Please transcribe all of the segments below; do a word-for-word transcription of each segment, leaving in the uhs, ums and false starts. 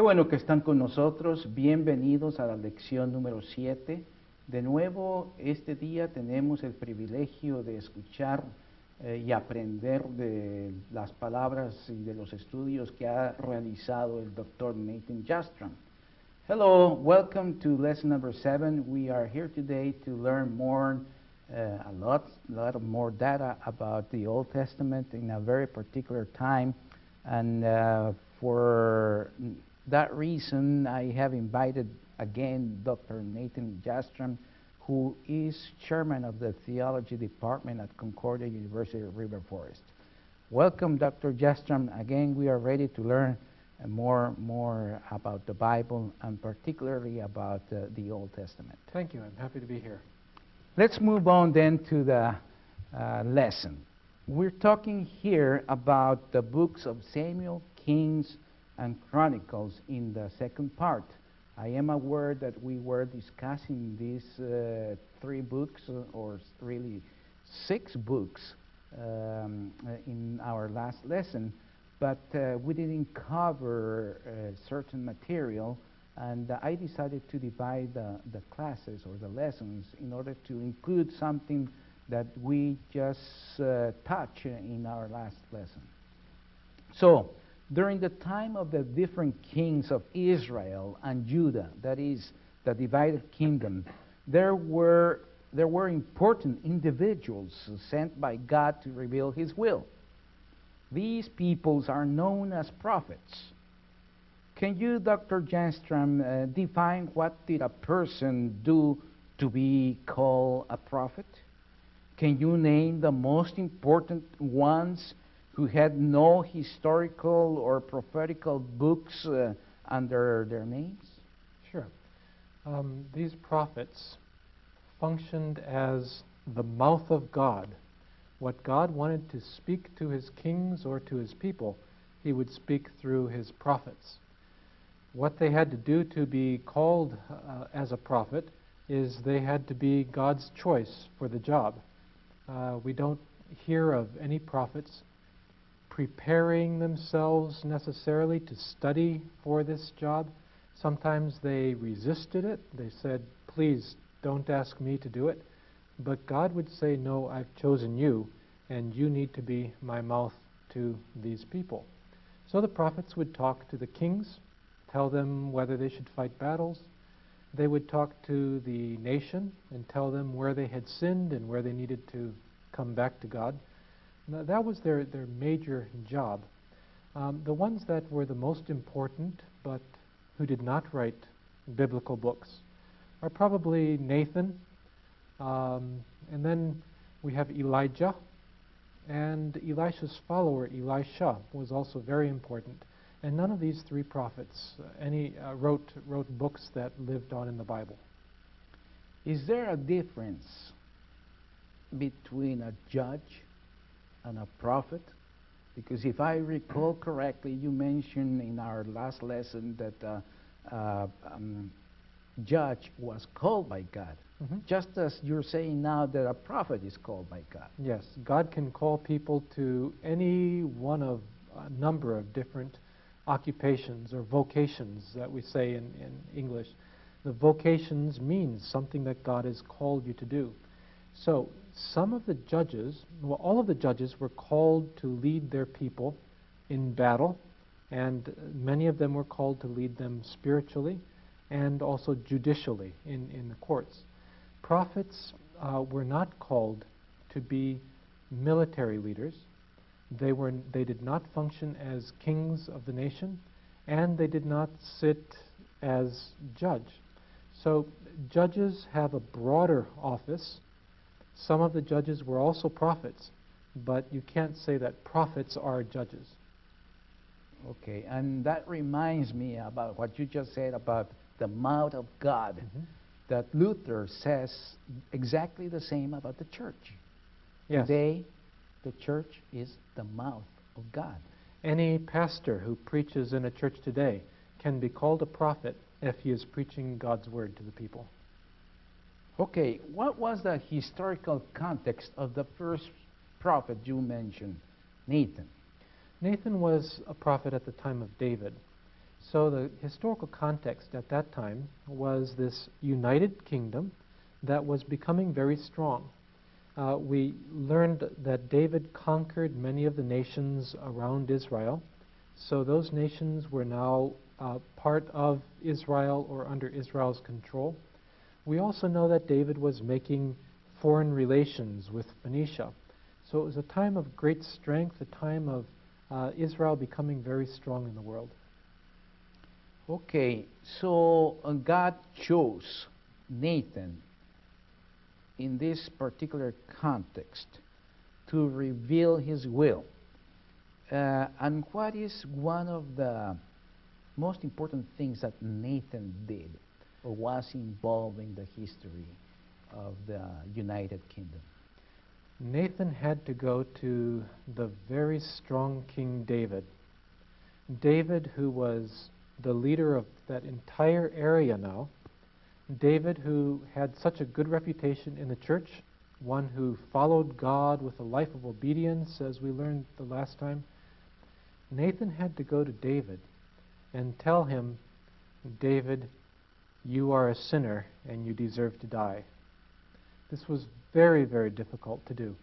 Qué bueno que están con nosotros, bienvenidos a la lección número siete. De nuevo, este día tenemos el privilegio de escuchar eh, y aprender de las palabras y de los estudios que ha realizado el doctor Nathan Jastram. Hello, welcome to lesson number seven. We are here today to learn more, uh, a lot, lot more data about the Old Testament in a very particular time, and uh, for that reason, I have invited again Doctor Nathan Jastram, who is chairman of the theology department at Concordia University of River Forest. Welcome, Doctor Jastram. Again, we are ready to learn uh, more, more about the Bible and particularly about uh, the Old Testament. Thank you. I'm happy to be here. Let's move on then to the uh, lesson. We're talking here about the books of Samuel, Kings, and Chronicles in the second part. I am aware that we were discussing these uh, three books, uh, or really six books, um, uh, in our last lesson, but uh, we didn't cover uh, certain material, and uh, I decided to divide the, the classes or the lessons in order to include something that we just uh, touched in our last lesson. So, during the time of the different kings of Israel and Judah, that is, the divided kingdom, there were, there were important individuals sent by God to reveal His will. These peoples are known as prophets. Can you, Doctor Jastram, uh, define what did a person do to be called a prophet? Can you name the most important ones who had no historical or prophetical books uh, under their names? Sure. Um, these prophets functioned as the mouth of God. What God wanted to speak to His kings or to His people, He would speak through His prophets. What they had to do to be called uh, as a prophet is they had to be God's choice for the job. Uh, we don't hear of any prophets preparing themselves necessarily to study for this job. Sometimes they resisted it. They said, please don't ask me to do it. But God would say, no, I've chosen you, and you need to be my mouth to these people. So the prophets would talk to the kings, tell them whether they should fight battles. They would talk to the nation and tell them where they had sinned and where they needed to come back to God. Now, that was their, their major job. Um, the ones that were the most important, but who did not write biblical books, are probably Nathan, um, and then we have Elijah, and Elisha's follower, Elisha, was also very important. And none of these three prophets uh, any, uh, wrote, wrote books that lived on in the Bible. Is there a difference between a judge and a prophet? Because if I recall correctly, you mentioned in our last lesson that uh, uh, um, judge was called by God, mm-hmm. just as you're saying now that a prophet is called by God. Yes, God can call people to any one of a number of different occupations or vocations that we say in, in English. The vocations means something that God has called you to do. So some of the judges, well, all of the judges were called to lead their people in battle, and many of them were called to lead them spiritually and also judicially in, in the courts. Prophets uh, were not called to be military leaders. They, were, they did not function as kings of the nation, and they did not sit as judge. So judges have a broader office. Some of the judges were also prophets, but you can't say that prophets are judges. Okay, and that reminds me about what you just said about the mouth of God, mm-hmm. that Luther says exactly the same about the church. Yes. Today, the church is the mouth of God. Any pastor who preaches in a church today can be called a prophet if he is preaching God's word to the people. Okay, what was the historical context of the first prophet you mentioned, Nathan? Nathan was a prophet at the time of David. So the historical context at that time was this united kingdom that was becoming very strong. Uh, we learned that David conquered many of the nations around Israel. So those nations were now uh, part of Israel or under Israel's control. We also know that David was making foreign relations with Phoenicia. So it was a time of great strength, a time of uh, Israel becoming very strong in the world. Okay, so uh, God chose Nathan in this particular context to reveal his will. Uh, and what is one of the most important things that Nathan did or was involved in the history of the United Kingdom? Nathan had to go to the very strong King David. David, who was the leader of that entire area now. David, who had such a good reputation in the church, one who followed God with a life of obedience, as we learned the last time. Nathan had to go to David and tell him, David, you are a sinner and you deserve to die. This was very, very difficult to do.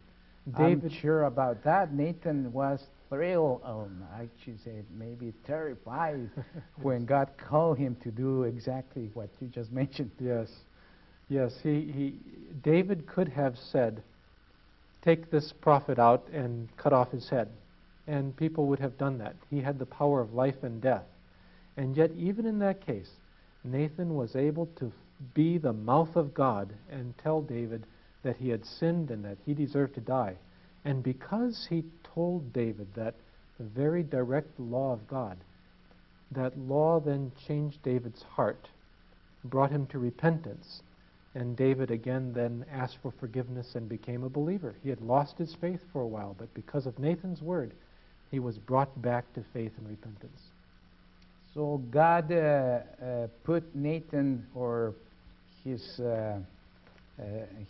David, I'm sure about that. Nathan was thrilled, um, I should say maybe terrified when God called him to do exactly what you just mentioned. Yes, yes. He, he, David could have said, take this prophet out and cut off his head. And people would have done that. He had the power of life and death. And yet, even in that case, Nathan was able to be the mouth of God and tell David that he had sinned and that he deserved to die. And because he told David that the very direct law of God, that law then changed David's heart, brought him to repentance, and David again then asked for forgiveness and became a believer. He had lost his faith for a while, but because of Nathan's word, he was brought back to faith and repentance. So God uh, uh, put Nathan or his uh, uh,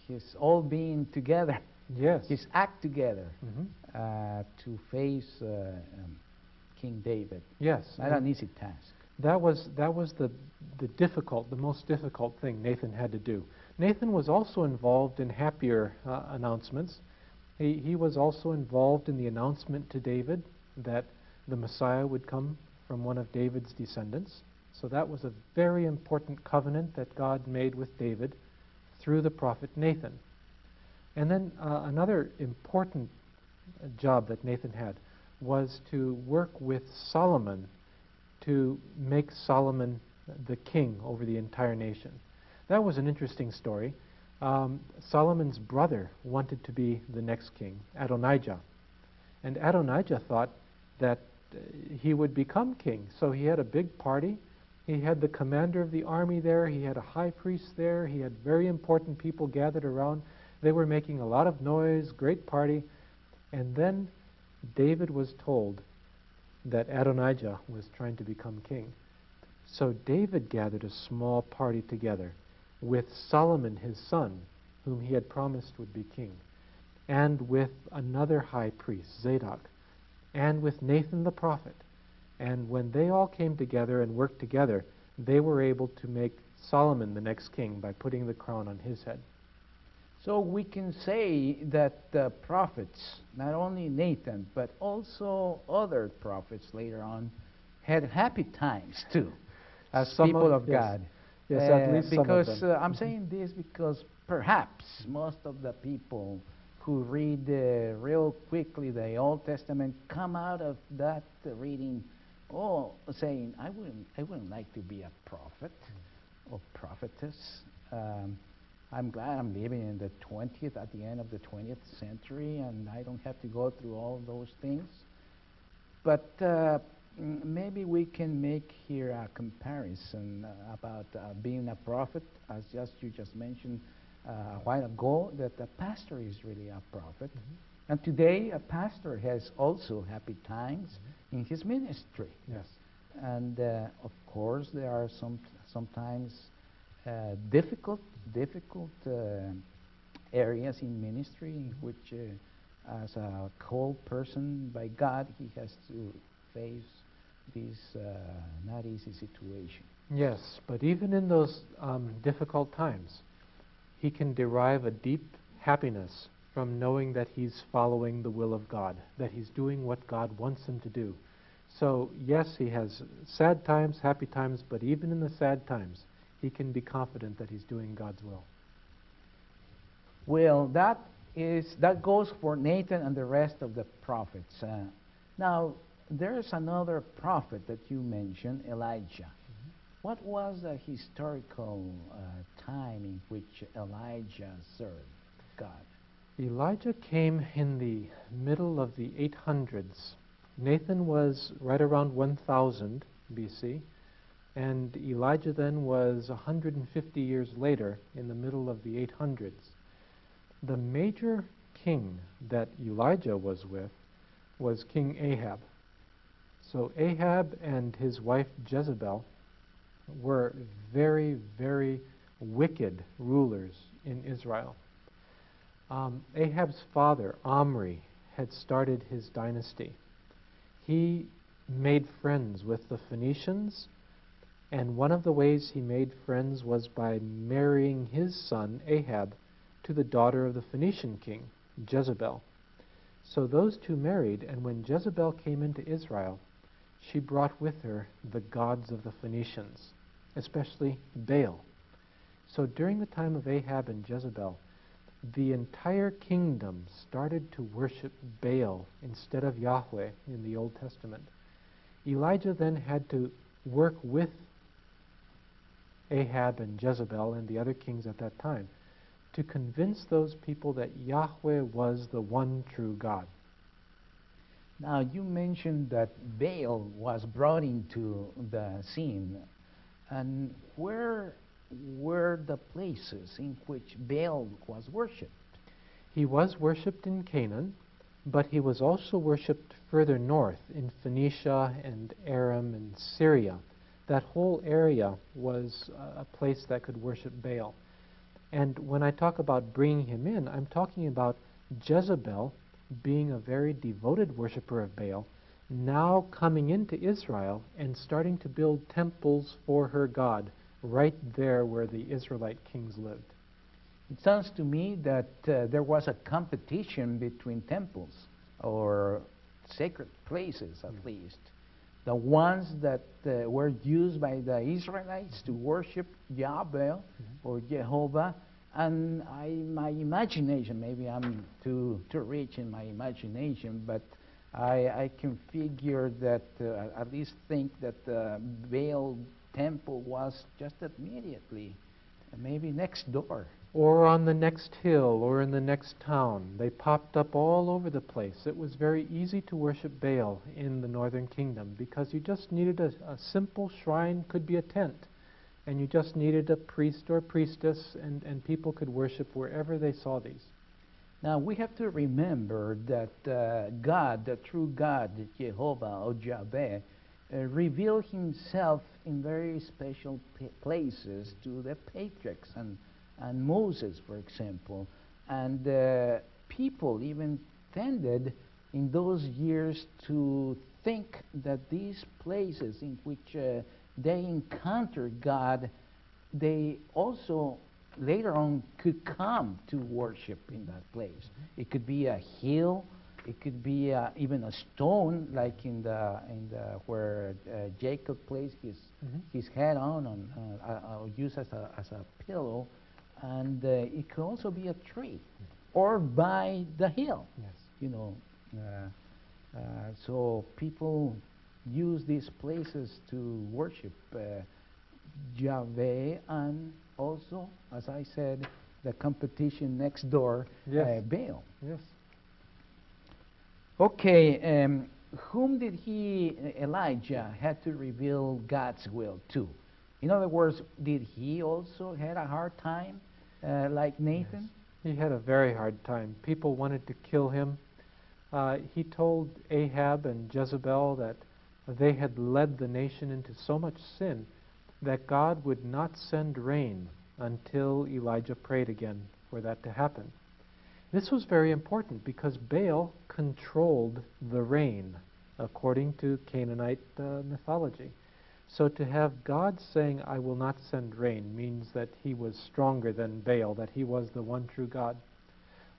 his all being together, yes, his act together, mm-hmm. uh, to face uh, um, King David. Yes, not an easy task. That was that was the the difficult, the most difficult thing Nathan had to do. Nathan was also involved in happier uh, announcements. He he was also involved in the announcement to David that the Messiah would come from one of David's descendants. So that was a very important covenant that God made with David through the prophet Nathan. And then uh, another important job that Nathan had was to work with Solomon to make Solomon the king over the entire nation. That was an interesting story. Um, Solomon's brother wanted to be the next king, Adonijah. And Adonijah thought that he would become king. So he had a big party. He had the commander of the army there. He had a high priest there. He had very important people gathered around. They were making a lot of noise, great party. And then David was told that Adonijah was trying to become king. So David gathered a small party together with Solomon, his son, whom he had promised would be king, and with another high priest, Zadok, and with Nathan the prophet. And when they all came together and worked together, they were able to make Solomon the next king by putting the crown on his head. So we can say that the prophets, not only Nathan, but also other prophets later on, had happy times too, as some people of, of yes, God. Yes, uh, at least because some of them. Uh, I'm saying this because perhaps most of the people who read uh, real quickly the Old Testament come out of that uh, reading, oh, saying, I wouldn't, I wouldn't like to be a prophet or prophetess. Um, I'm glad I'm living in the twentieth, at the end of the twentieth century, and I don't have to go through all those things. But uh, maybe we can make here a comparison about uh, being a prophet, as just you just mentioned, Uh, a while ago, that a pastor is really a prophet. Mm-hmm. And today, a pastor has also happy times mm-hmm. in his ministry. Yes. And, uh, of course, there are some sometimes uh, difficult, difficult uh, areas in ministry in which, uh, as a called person by God, he has to face this uh, not easy situation. Yes, but even in those um, difficult times, he can derive a deep happiness from knowing that he's following the will of God, that he's doing what God wants him to do. So yes, he has sad times, happy times, but even in the sad times, he can be confident that he's doing God's will. Well, that is that goes for Nathan and the rest of the prophets. Uh, now, there is another prophet that you mentioned, Elijah. Mm-hmm. What was the historical uh, time in which Elijah served God? Elijah came in the middle of the eight hundreds. Nathan was right around one thousand B C, and Elijah then was one hundred fifty years later in the middle of the eight hundreds. The major king that Elijah was with was King Ahab. So Ahab and his wife Jezebel were very, very wicked rulers in Israel. Um, Ahab's father, Omri, had started his dynasty. He made friends with the Phoenicians, and one of the ways he made friends was by marrying his son, Ahab, to the daughter of the Phoenician king, Jezebel. So those two married, and when Jezebel came into Israel, she brought with her the gods of the Phoenicians, especially Baal. So during the time of Ahab and Jezebel, the entire kingdom started to worship Baal instead of Yahweh in the Old Testament. Elijah then had to work with Ahab and Jezebel and the other kings at that time to convince those people that Yahweh was the one true God. Now, you mentioned that Baal was brought into the scene. And where were the places in which Baal was worshipped? He was worshipped in Canaan, but he was also worshipped further north in Phoenicia and Aram and Syria. That whole area was uh, a place that could worship Baal. And when I talk about bringing him in, I'm talking about Jezebel being a very devoted worshiper of Baal, now coming into Israel and starting to build temples for her god, right there where the Israelite kings lived. It sounds to me that uh, there was a competition between temples, or sacred places at mm-hmm. least. The ones that uh, were used by the Israelites to worship Yahweh mm-hmm. or Jehovah, and I, my imagination, maybe I'm too, too rich in my imagination, but I, I can figure that, uh, at least think that uh, Baal temple was just immediately, maybe next door. Or on the next hill, or in the next town. They popped up all over the place. It was very easy to worship Baal in the northern kingdom because you just needed a, a simple shrine, could be a tent, and you just needed a priest or priestess, and, and people could worship wherever they saw these. Now, we have to remember that uh, God, the true God, Jehovah or Yahweh, Uh, revealed himself in very special places to the patriarchs and, and Moses, for example. And uh, people even tended in those years to think that these places in which uh, they encountered God, they also later on could come to worship in that place. Mm-hmm. It could be a hill. It could be uh, even a stone, like in the in the where uh, Jacob placed his mm-hmm. his head on, on uh, uh, used as a as a pillow, and uh, it could also be a tree, yes. or by the hill. Yes, you know. Uh, uh, so people use these places to worship uh, Yahweh, and also, as I said, the competition next door, yes. uh, Baal. Yes. Okay, um, whom did he, Elijah, had to reveal God's will to? In other words, did he also had a hard time, uh, like Nathan? Yes. He had a very hard time. People wanted to kill him. Uh, he told Ahab and Jezebel that they had led the nation into so much sin that God would not send rain until Elijah prayed again for that to happen. This was very important because Baal controlled the rain according to Canaanite uh, mythology. So to have God saying, I will not send rain, means that he was stronger than Baal, that he was the one true God.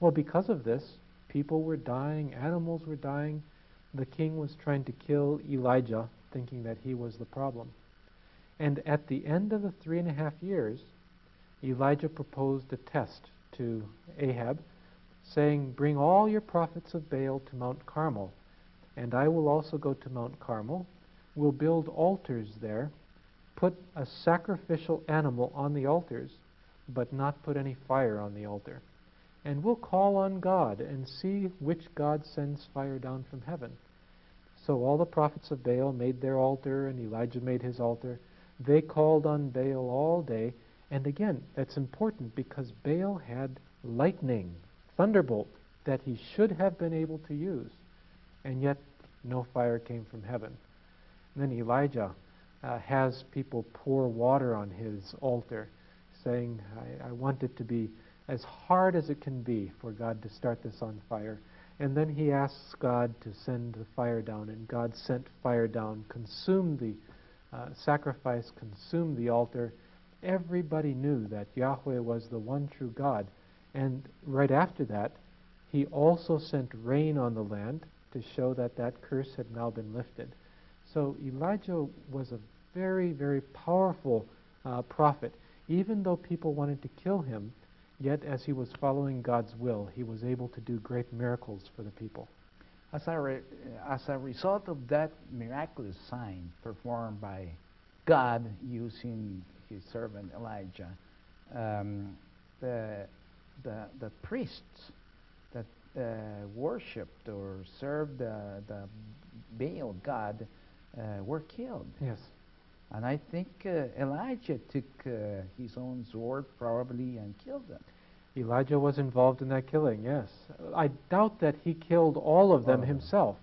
Well, because of this, people were dying, animals were dying. The king was trying to kill Elijah, thinking that he was the problem. And at the end of the three and a half years, Elijah proposed a test to Ahab, saying, bring all your prophets of Baal to Mount Carmel, and I will also go to Mount Carmel. We'll build altars there, put a sacrificial animal on the altars, but not put any fire on the altar. And we'll call on God and see which God sends fire down from heaven. So all the prophets of Baal made their altar, and Elijah made his altar. They called on Baal all day. And again, that's important because Baal had lightning, thunderbolt, that he should have been able to use. And yet, no fire came from heaven. And then Elijah uh, has people pour water on his altar, saying, I, I want it to be as hard as it can be for God to start this on fire. And then he asks God to send the fire down, and God sent fire down, consumed the uh, sacrifice, consumed the altar. Everybody knew that Yahweh was the one true God. And right after that, he also sent rain on the land to show that that curse had now been lifted. So Elijah was a very, very powerful uh, prophet. Even though people wanted to kill him, yet as he was following God's will, he was able to do great miracles for the people. As a, re as a result of that miraculous sign performed by God using his servant Elijah, um, the, the, the priests that uh, worshipped or served uh, the Baal god uh, were killed. Yes. And I think uh, Elijah took uh, his own sword probably and killed them. Elijah was involved in that killing, yes. I doubt that he killed all of them oh. himself,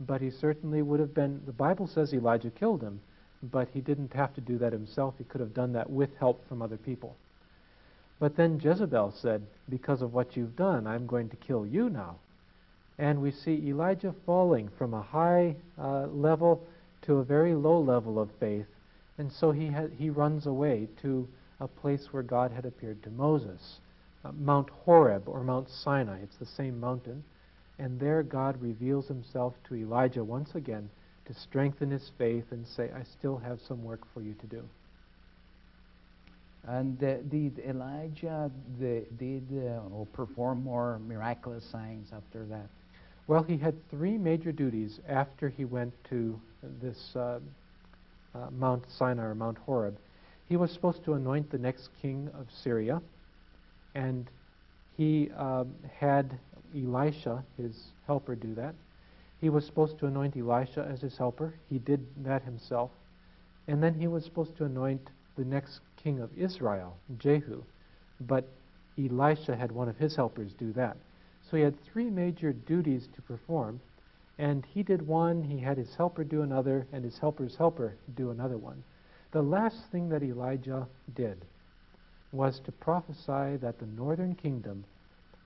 but he certainly would have been. The Bible says Elijah killed him, but he didn't have to do that himself. He could have done that with help from other people. But then Jezebel said, because of what you've done, I'm going to kill you now. And we see Elijah falling from a high uh, level to a very low level of faith. And so he, ha he runs away to a place where God had appeared to Moses, uh, Mount Horeb or Mount Sinai. It's the same mountain. And there God reveals himself to Elijah once again to strengthen his faith and say, I still have some work for you to do. And uh, did Elijah the, did uh, or perform more miraculous signs after that? Well, he had three major duties after he went to this uh, uh, Mount Sinai or Mount Horeb. He was supposed to anoint the next king of Syria, and he uh, had Elisha, his helper, do that. He was supposed to anoint Elisha as his helper. He did that himself. And then he was supposed to anoint the next king of Israel, Jehu. But Elisha had one of his helpers do that. So he had three major duties to perform. And he did one, he had his helper do another, and his helper's helper do another one. The last thing that Elijah did was to prophesy that the northern kingdom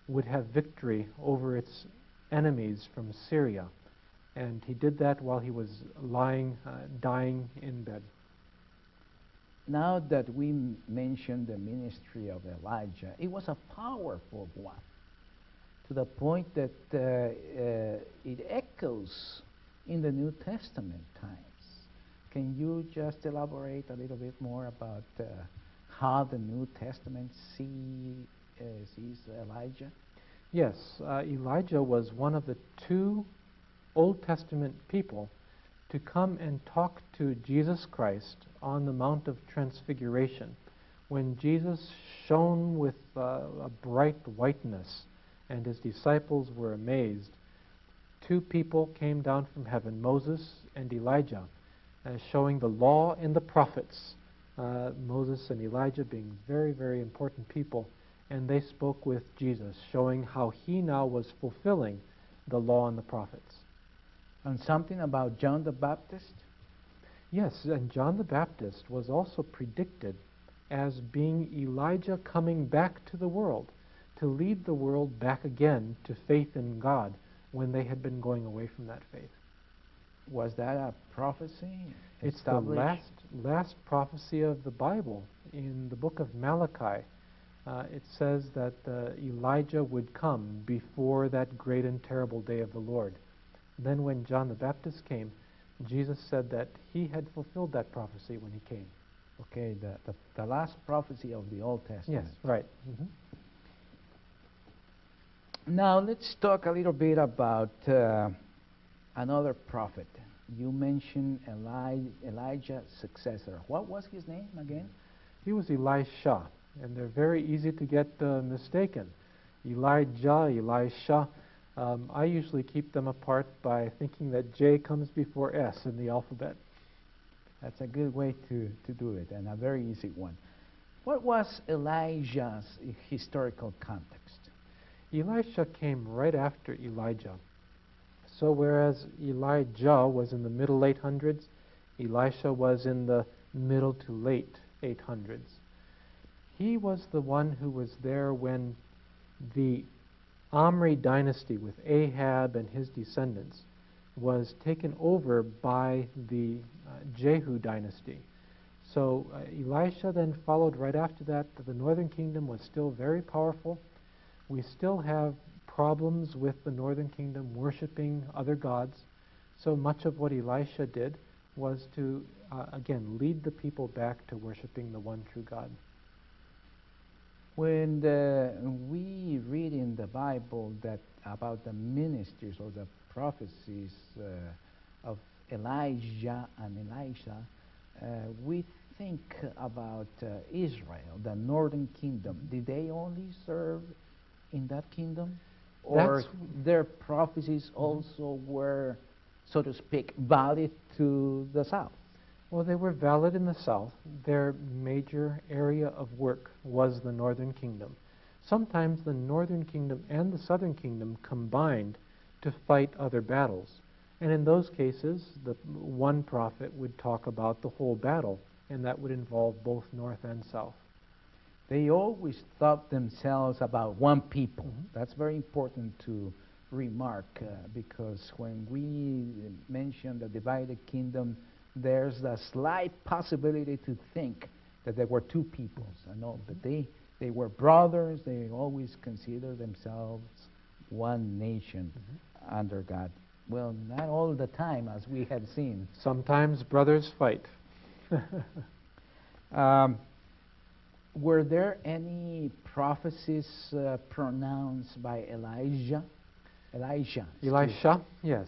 would have victory over its enemies from Syria. And he did that while he was lying, uh, dying in bed. Now that we mentioned the ministry of Elijah, it was a powerful one, to the point that uh, uh, it echoes in the New Testament times. Can you just elaborate a little bit more about uh, how the New Testament see, uh, sees Elijah? Yes, uh, Elijah was one of the two Old Testament people to come and talk to Jesus Christ on the Mount of Transfiguration, when Jesus shone with uh, a bright whiteness and his disciples were amazed. Two people came down from heaven, Moses and Elijah, uh, showing the law and the prophets, uh, Moses and Elijah being very, very important people, and they spoke with Jesus, showing how he now was fulfilling the law and the prophets. And something about John the Baptist? Yes, and John the Baptist was also predicted as being Elijah coming back to the world, to lead the world back again to faith in God when they had been going away from that faith. Was that a prophecy? It's the last, last prophecy of the Bible. In the book of Malachi, uh, it says that uh, Elijah would come before that great and terrible day of the Lord. Then when John the Baptist came, Jesus said that he had fulfilled that prophecy when he came. Okay, the, the, the last prophecy of the Old Testament. Yes, right. Mm-hmm. Now let's talk a little bit about uh, another prophet. You mentioned Eli Elijah's successor. What was his name again? He was Elisha, and they're very easy to get uh, mistaken. Elijah, Elisha. Um, I usually keep them apart by thinking that J comes before S in the alphabet. That's a good way to, to do it, and a very easy one. What was Elijah's historical context? Elisha came right after Elijah. So whereas Elijah was in the middle eight hundreds, Elisha was in the middle to late eight hundreds. He was the one who was there when the Omri dynasty with Ahab and his descendants was taken over by the uh, Jehu dynasty. So uh, Elisha then followed right after that. The northern kingdom was still very powerful. We still have problems with the northern kingdom worshiping other gods. So much of what Elisha did was to, uh, again, lead the people back to worshiping the one true God. When the, we read in the Bible that about the ministers or the prophecies uh, of Elijah and Elisha, uh, we think about uh, Israel, the northern kingdom. Did they only serve in that kingdom? Or That's their prophecies also were, so to speak, valid to the south? Well, they were valid in the south. Their major area of work was the northern kingdom. Sometimes the northern kingdom and the southern kingdom combined to fight other battles. And in those cases, the one prophet would talk about the whole battle, and that would involve both north and south. They always thought themselves about one people. Mm-hmm. That's very important to remark, uh, because when we mention the divided kingdom, there's the slight possibility to think that there were two peoples. I know that they, they were brothers. They always consider themselves one nation mm-hmm. under God. Well, not all the time, as we have seen. Sometimes brothers fight. um, Were there any prophecies uh, pronounced by Elijah? Elijah. Elisha, yes.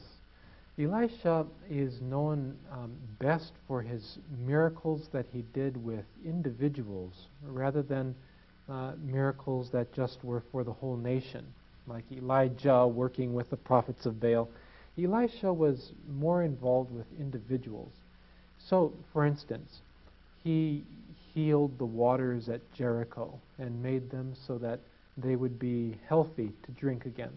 Elisha is known um, best for his miracles that he did with individuals rather than uh, miracles that just were for the whole nation, like Elijah working with the prophets of Baal. Elisha was more involved with individuals. So, for instance, he healed the waters at Jericho and made them so that they would be healthy to drink again.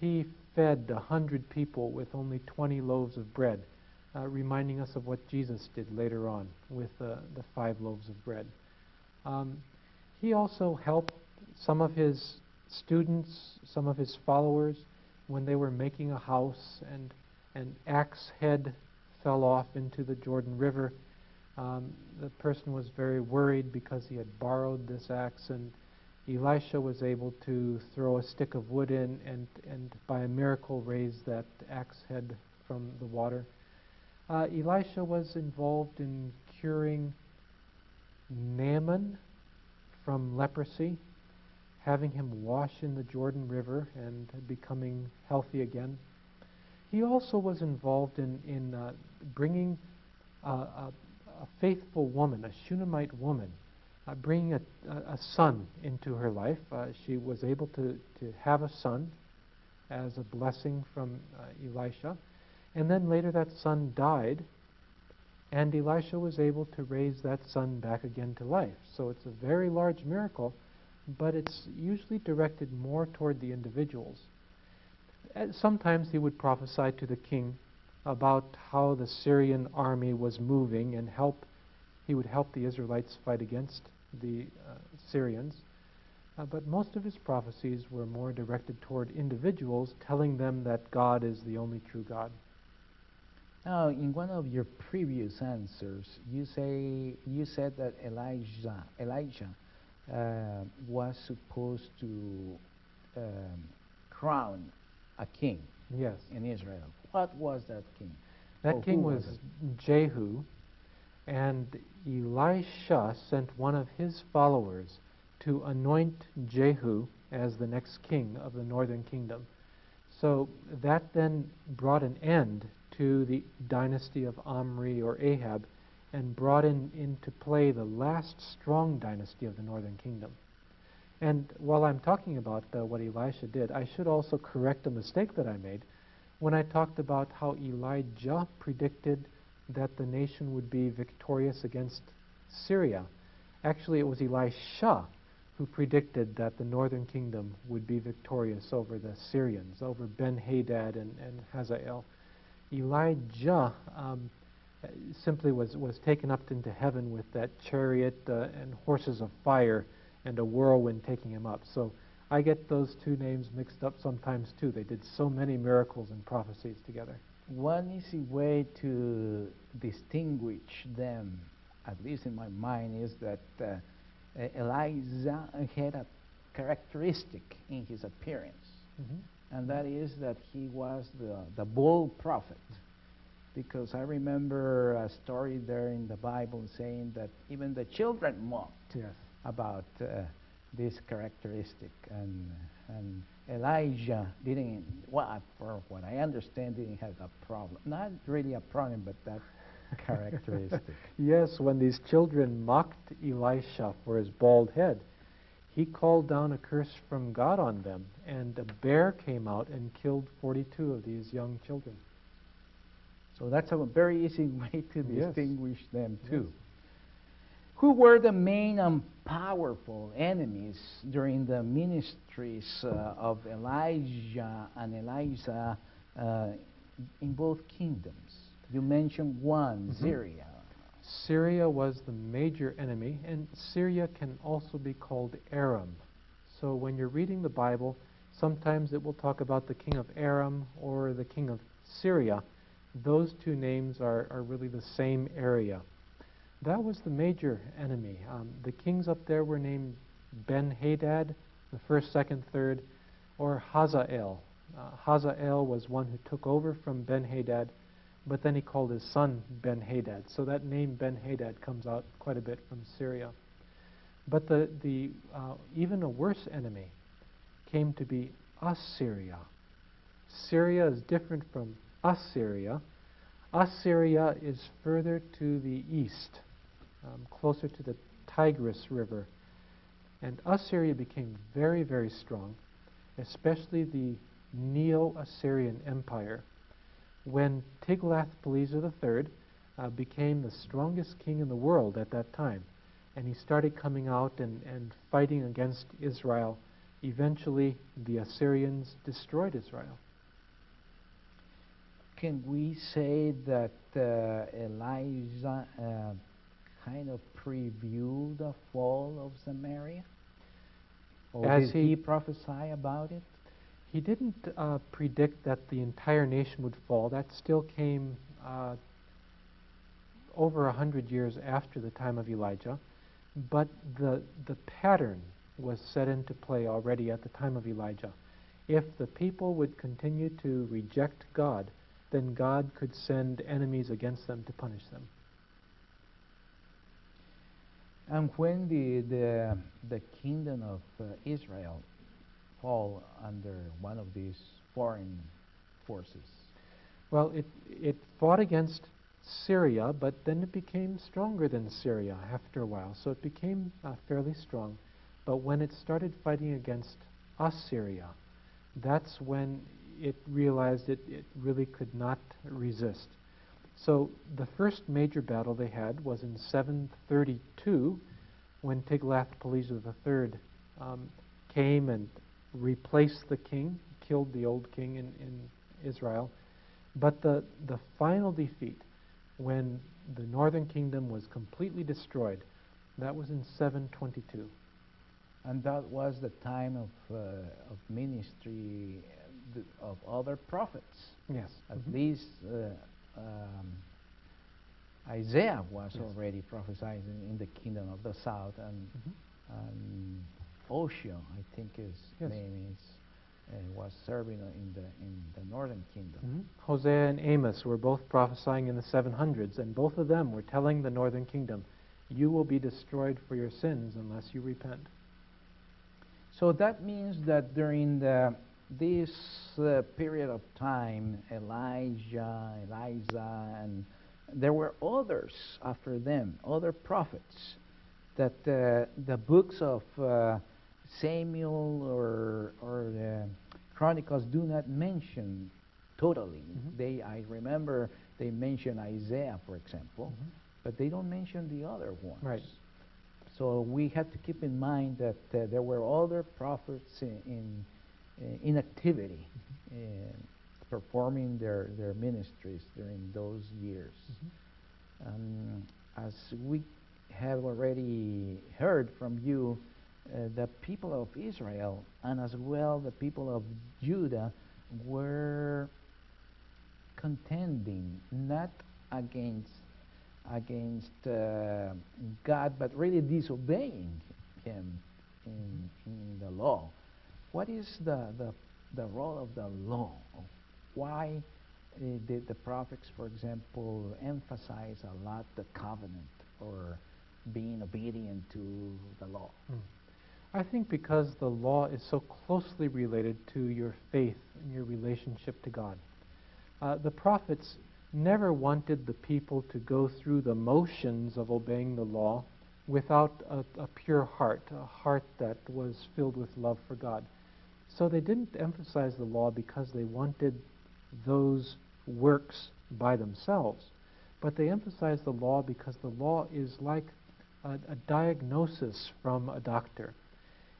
He fed a hundred people with only twenty loaves of bread, uh, reminding us of what Jesus did later on with uh, the five loaves of bread. Um, he also helped some of his students, some of his followers, when they were making a house and an axe head fell off into the Jordan River. Um, the person was very worried because he had borrowed this axe, and Elisha was able to throw a stick of wood in and, and by a miracle raise that axe head from the water. Uh, Elisha was involved in curing Naaman from leprosy, having him wash in the Jordan River and becoming healthy again. He also was involved in, in uh, bringing uh, a a faithful woman, a Shunammite woman, uh, bringing a, a, a son into her life. Uh, she was able to, to have a son as a blessing from uh, Elisha. And then later that son died, and Elisha was able to raise that son back again to life. So it's a very large miracle, but it's usually directed more toward the individuals. Sometimes he would prophesy to the king about how the Syrian army was moving and help, he would help the Israelites fight against the uh, Syrians. Uh, but most of his prophecies were more directed toward individuals, telling them that God is the only true God. Now, in one of your previous answers, you say you said that Elijah Elijah uh, was supposed to um, crown a king. Yes. In Israel, what was that king? That oh, king was, was Jehu, and Elisha sent one of his followers to anoint Jehu as the next king of the northern kingdom. So that then brought an end to the dynasty of Omri or Ahab, and brought in into play the last strong dynasty of the northern kingdom. And while I'm talking about uh, what Elisha did, I should also correct a mistake that I made when I talked about how Elijah predicted that the nation would be victorious against Syria. Actually, it was Elisha who predicted that the northern kingdom would be victorious over the Syrians, over Ben-Hadad and, and Hazael. Elijah um, simply was, was taken up into heaven with that chariot uh, and horses of fire and a whirlwind taking him up. So I get those two names mixed up sometimes too. They did so many miracles and prophecies together. One easy way to distinguish them, at least in my mind, is that uh, Elijah had a characteristic in his appearance, mm-hmm. and that is that he was the, the bold prophet. Because I remember a story there in the Bible saying that even the children mocked. Yes. About uh, this characteristic, and, and Elijah didn't, well, for what I understand, didn't have a problem. Not really a problem, but that characteristic. Yes, when these children mocked Elisha for his bald head, he called down a curse from God on them, and a bear came out and killed forty-two of these young children. So that's a very easy way to distinguish yes. them too. Yes. Who were the main and powerful enemies during the ministries uh, of Elijah and Elisha uh, in both kingdoms? You mentioned one, mm-hmm. Syria. Syria was the major enemy, and Syria can also be called Aram. So when you're reading the Bible, sometimes it will talk about the king of Aram or the king of Syria. Those two names are, are really the same area. That was the major enemy. Um, the kings up there were named Ben-Hadad, the first, second, third, or Hazael. Uh, Hazael was one who took over from Ben-Hadad, but then he called his son Ben-Hadad. So that name Ben-Hadad comes out quite a bit from Syria. But the, the uh, even a worse enemy came to be Assyria. Syria is different from Assyria. Assyria is further to the east, Um, closer to the Tigris River. And Assyria became very, very strong, especially the Neo-Assyrian Empire. When Tiglath-Pileser the third uh, became the strongest king in the world at that time, and he started coming out and, and fighting against Israel, eventually the Assyrians destroyed Israel. Can we say that uh, Elijah uh, kind of previewed the fall of Samaria? Or As did he, he prophesy about it? He didn't uh, predict that the entire nation would fall. That still came uh, over a hundred years after the time of Elijah. But the, the pattern was set into play already at the time of Elijah. If the people would continue to reject God, then God could send enemies against them to punish them. And when did uh, the kingdom of uh, Israel fall under one of these foreign forces? Well, it, it fought against Syria, but then it became stronger than Syria after a while. So it became uh, fairly strong. But when it started fighting against Assyria, that's when it realized it, it really could not resist. So the first major battle they had was in seven thirty-two, when Tiglath-Pileser the third um, came and replaced the king, killed the old king in, in Israel. But the, the final defeat, when the northern kingdom was completely destroyed, that was in seven twenty-two. And that was the time of, uh, of ministry of other prophets. Yes. At mm-hmm. least uh, um, Isaiah was yes. already prophesied in, in the kingdom of the south, and mm-hmm. um, Ocean, I think his yes. name is, uh, was serving in the in the northern kingdom. Mm-hmm. Hosea and Amos were both prophesying in the seven hundreds, and both of them were telling the northern kingdom, you will be destroyed for your sins unless you repent. So that means that during the this uh, period of time, Elijah, Eliza, and there were others after them, other prophets, that uh, the books of uh, Samuel or, or the Chronicles do not mention totally. Mm-hmm. They, I remember they mention Isaiah, for example, mm-hmm. but they don't mention the other ones. Right. So we have to keep in mind that uh, there were other prophets in, in in activity, mm-hmm. uh, performing their, their ministries during those years. Mm-hmm. Um, as we have already heard from you, uh, the people of Israel, and as well the people of Judah, were contending not against, against uh, God, but really disobeying Him in, mm-hmm. in the law. What is the, the, the role of the law? Why uh, did the prophets, for example, emphasize a lot the covenant or being obedient to the law? Mm. I think because the law is so closely related to your faith and your relationship to God. Uh, the prophets never wanted the people to go through the motions of obeying the law without a, a pure heart, a heart that was filled with love for God. So they didn't emphasize the law because they wanted those works by themselves, but they emphasized the law because the law is like a, a diagnosis from a doctor.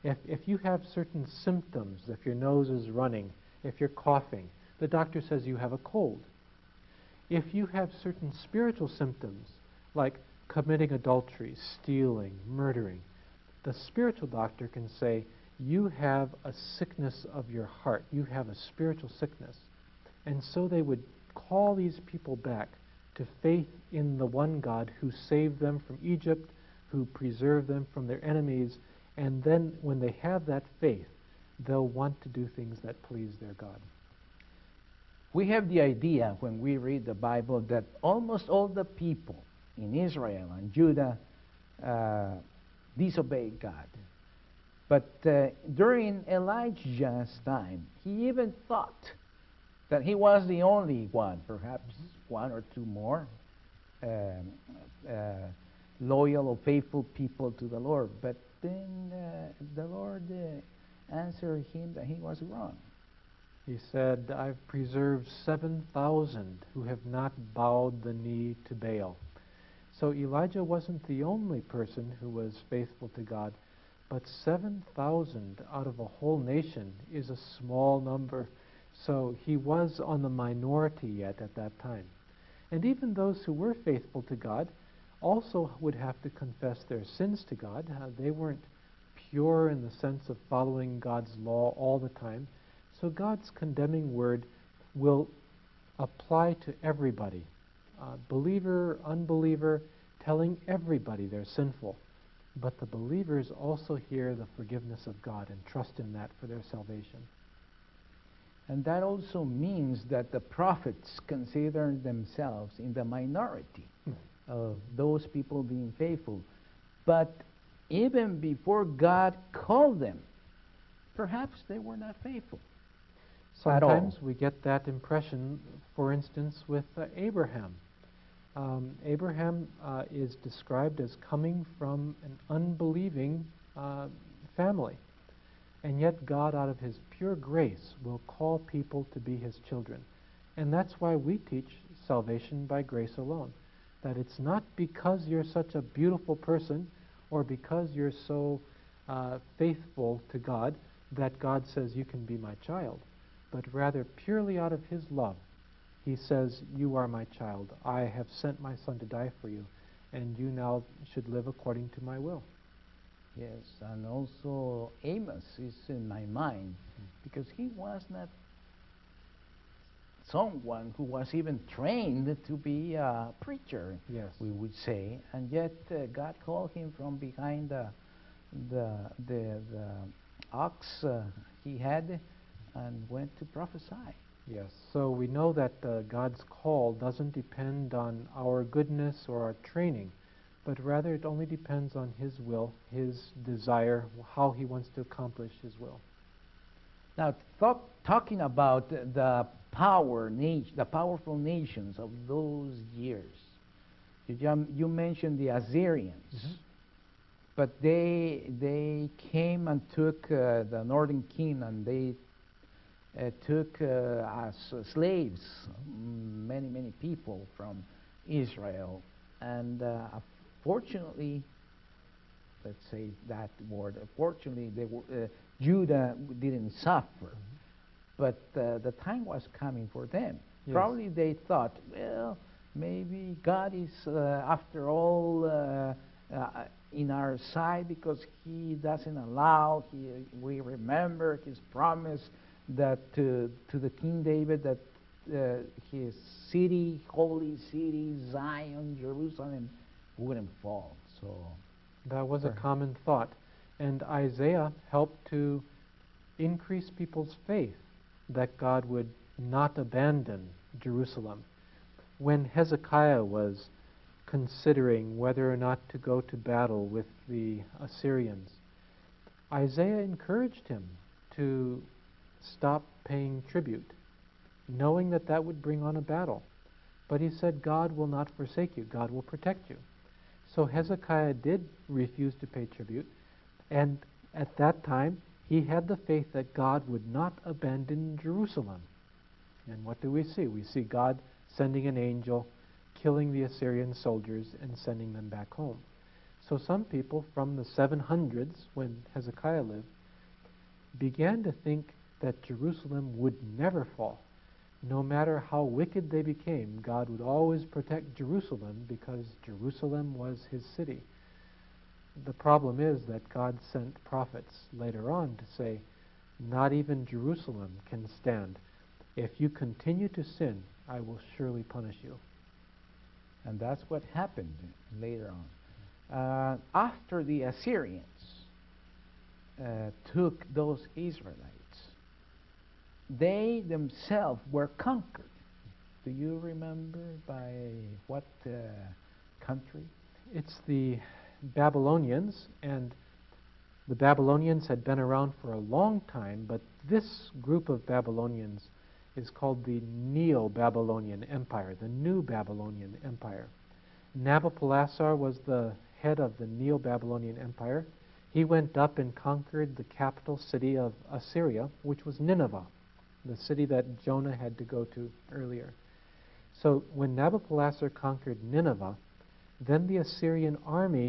If, if you have certain symptoms, if your nose is running, if you're coughing, the doctor says you have a cold. If you have certain spiritual symptoms, like committing adultery, stealing, murdering, the spiritual doctor can say, you have a sickness of your heart. You have a spiritual sickness. And so they would call these people back to faith in the one God who saved them from Egypt, who preserved them from their enemies, and then when they have that faith, they'll want to do things that please their God. We have the idea when we read the Bible that almost all the people in Israel and Judah uh, disobeyed God. But uh, during Elijah's time, he even thought that he was the only one, perhaps mm-hmm. one or two more, um, uh, loyal or faithful people to the Lord. But then uh, the Lord uh, answered him that he was wrong. He said, I've preserved seven thousand who have not bowed the knee to Baal. So Elijah wasn't the only person who was faithful to God, but seven thousand out of a whole nation is a small number. So he was on the minority yet at that time. And even those who were faithful to God also would have to confess their sins to God. Uh, they weren't pure in the sense of following God's law all the time. So God's condemning word will apply to everybody. Uh, believer, unbeliever, telling everybody they're sinful. But the believers also hear the forgiveness of God and trust in that for their salvation. And that also means that the prophets consider themselves in the minority mm. of those people being faithful. But even before God called them, perhaps they were not faithful. Sometimes we get that impression, for instance, with uh, Abraham. Um, Abraham uh, is described as coming from an unbelieving uh, family, and yet God, out of His pure grace, will call people to be His children. And that's why we teach salvation by grace alone, that it's not because you're such a beautiful person or because you're so uh, faithful to God that God says you can be my child, but rather purely out of His love. He says, you are my child. I have sent my son to die for you, and you now should live according to my will. Yes, and also Amos is in my mind, mm-hmm. because he was not someone who was even trained to be a preacher, yes, we would say, and yet uh, God called him from behind the the the, the ox uh, he had and went to prophesy. Yes, so we know that uh, God's call doesn't depend on our goodness or our training, but rather it only depends on His will, His desire, how He wants to accomplish His will. Now, talking about the power, the powerful nations of those years, you mentioned the Assyrians, mm-hmm, but they they came and took uh, the northern Canaan, and they Uh, took uh, as uh, slaves many, many people from Israel. And uh, fortunately, let's say that word, fortunately, they were, uh, Judah didn't suffer. Mm-hmm. But uh, the time was coming for them. Yes. Probably they thought, well, maybe God is, uh, after all, uh, uh, in our side, because He doesn't allow, he, we remember His promise that uh, to the King David, that uh, his city, holy city, Zion, Jerusalem, wouldn't fall. So that was a common thought. And Isaiah helped to increase people's faith that God would not abandon Jerusalem. When Hezekiah was considering whether or not to go to battle with the Assyrians, Isaiah encouraged him to stop paying tribute, knowing that that would bring on a battle. But he said, God will not forsake you. God will protect you. So Hezekiah did refuse to pay tribute. And at that time, he had the faith that God would not abandon Jerusalem. And what do we see? We see God sending an angel, killing the Assyrian soldiers, and sending them back home. So some people from the seven hundreds, when Hezekiah lived, began to think that Jerusalem would never fall. No matter how wicked they became, God would always protect Jerusalem because Jerusalem was His city. The problem is that God sent prophets later on to say, not even Jerusalem can stand. If you continue to sin, I will surely punish you. And that's what happened later on. Uh, after the Assyrians uh, took those Israelites, they themselves were conquered. Do you remember by what uh, country? It's the Babylonians, and the Babylonians had been around for a long time, but this group of Babylonians is called the Neo-Babylonian Empire, the New Babylonian Empire. Nabopolassar was the head of the Neo-Babylonian Empire. He went up and conquered the capital city of Assyria, which was Nineveh, the city that Jonah had to go to earlier. So when Nabopolassar conquered Nineveh, then the Assyrian army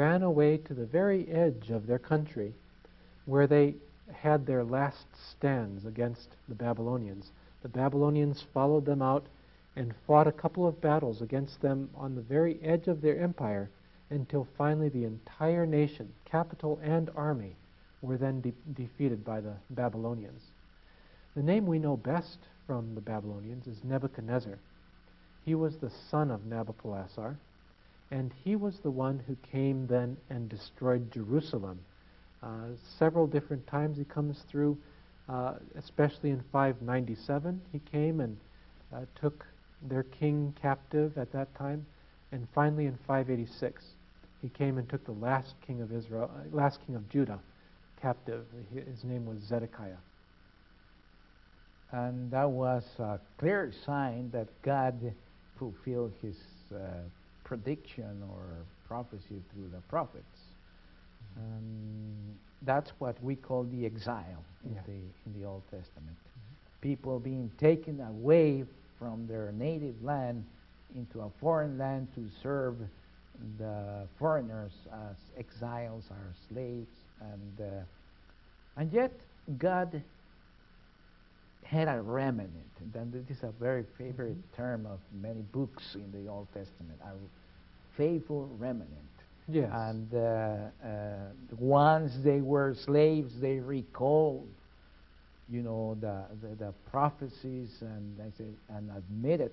ran away to the very edge of their country, where they had their last stands against the Babylonians. The Babylonians followed them out and fought a couple of battles against them on the very edge of their empire, until finally the entire nation, capital and army, were then de- defeated by the Babylonians. The name we know best from the Babylonians is Nebuchadnezzar. He was the son of Nabopolassar, and he was the one who came then and destroyed Jerusalem. Uh, several different times he comes through, uh, especially in five ninety-seven. He came and uh, took their king captive at that time, and finally in five eighty-six, he came and took the last king of Israel, uh, last king of Judah, captive. His name was Zedekiah. And that was a clear sign that God fulfilled His uh, prediction or prophecy through the prophets. Mm-hmm. Um, that's what we call the exile in, yeah, the, in the Old Testament. Mm-hmm. People being taken away from their native land into a foreign land to serve the foreigners as exiles, as slaves. And, uh, and yet God had a remnant, and this is a very favorite mm-hmm. term of many books in the Old Testament, a faithful remnant. Yes. And uh, uh, once they were slaves, they recalled you know, the, the, the prophecies and, and admitted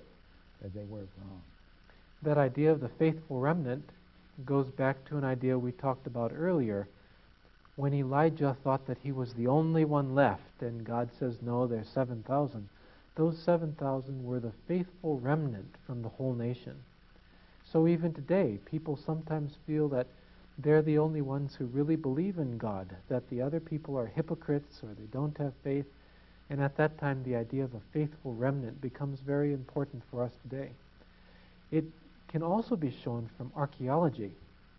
that they were wrong. That idea of the faithful remnant goes back to an idea we talked about earlier. When Elijah thought that he was the only one left, and God says, no, there's seven thousand. Those seven thousand were the faithful remnant from the whole nation. So even today, people sometimes feel that they're the only ones who really believe in God, that the other people are hypocrites or they don't have faith. And at that time, the idea of a faithful remnant becomes very important for us today. It can also be shown from archaeology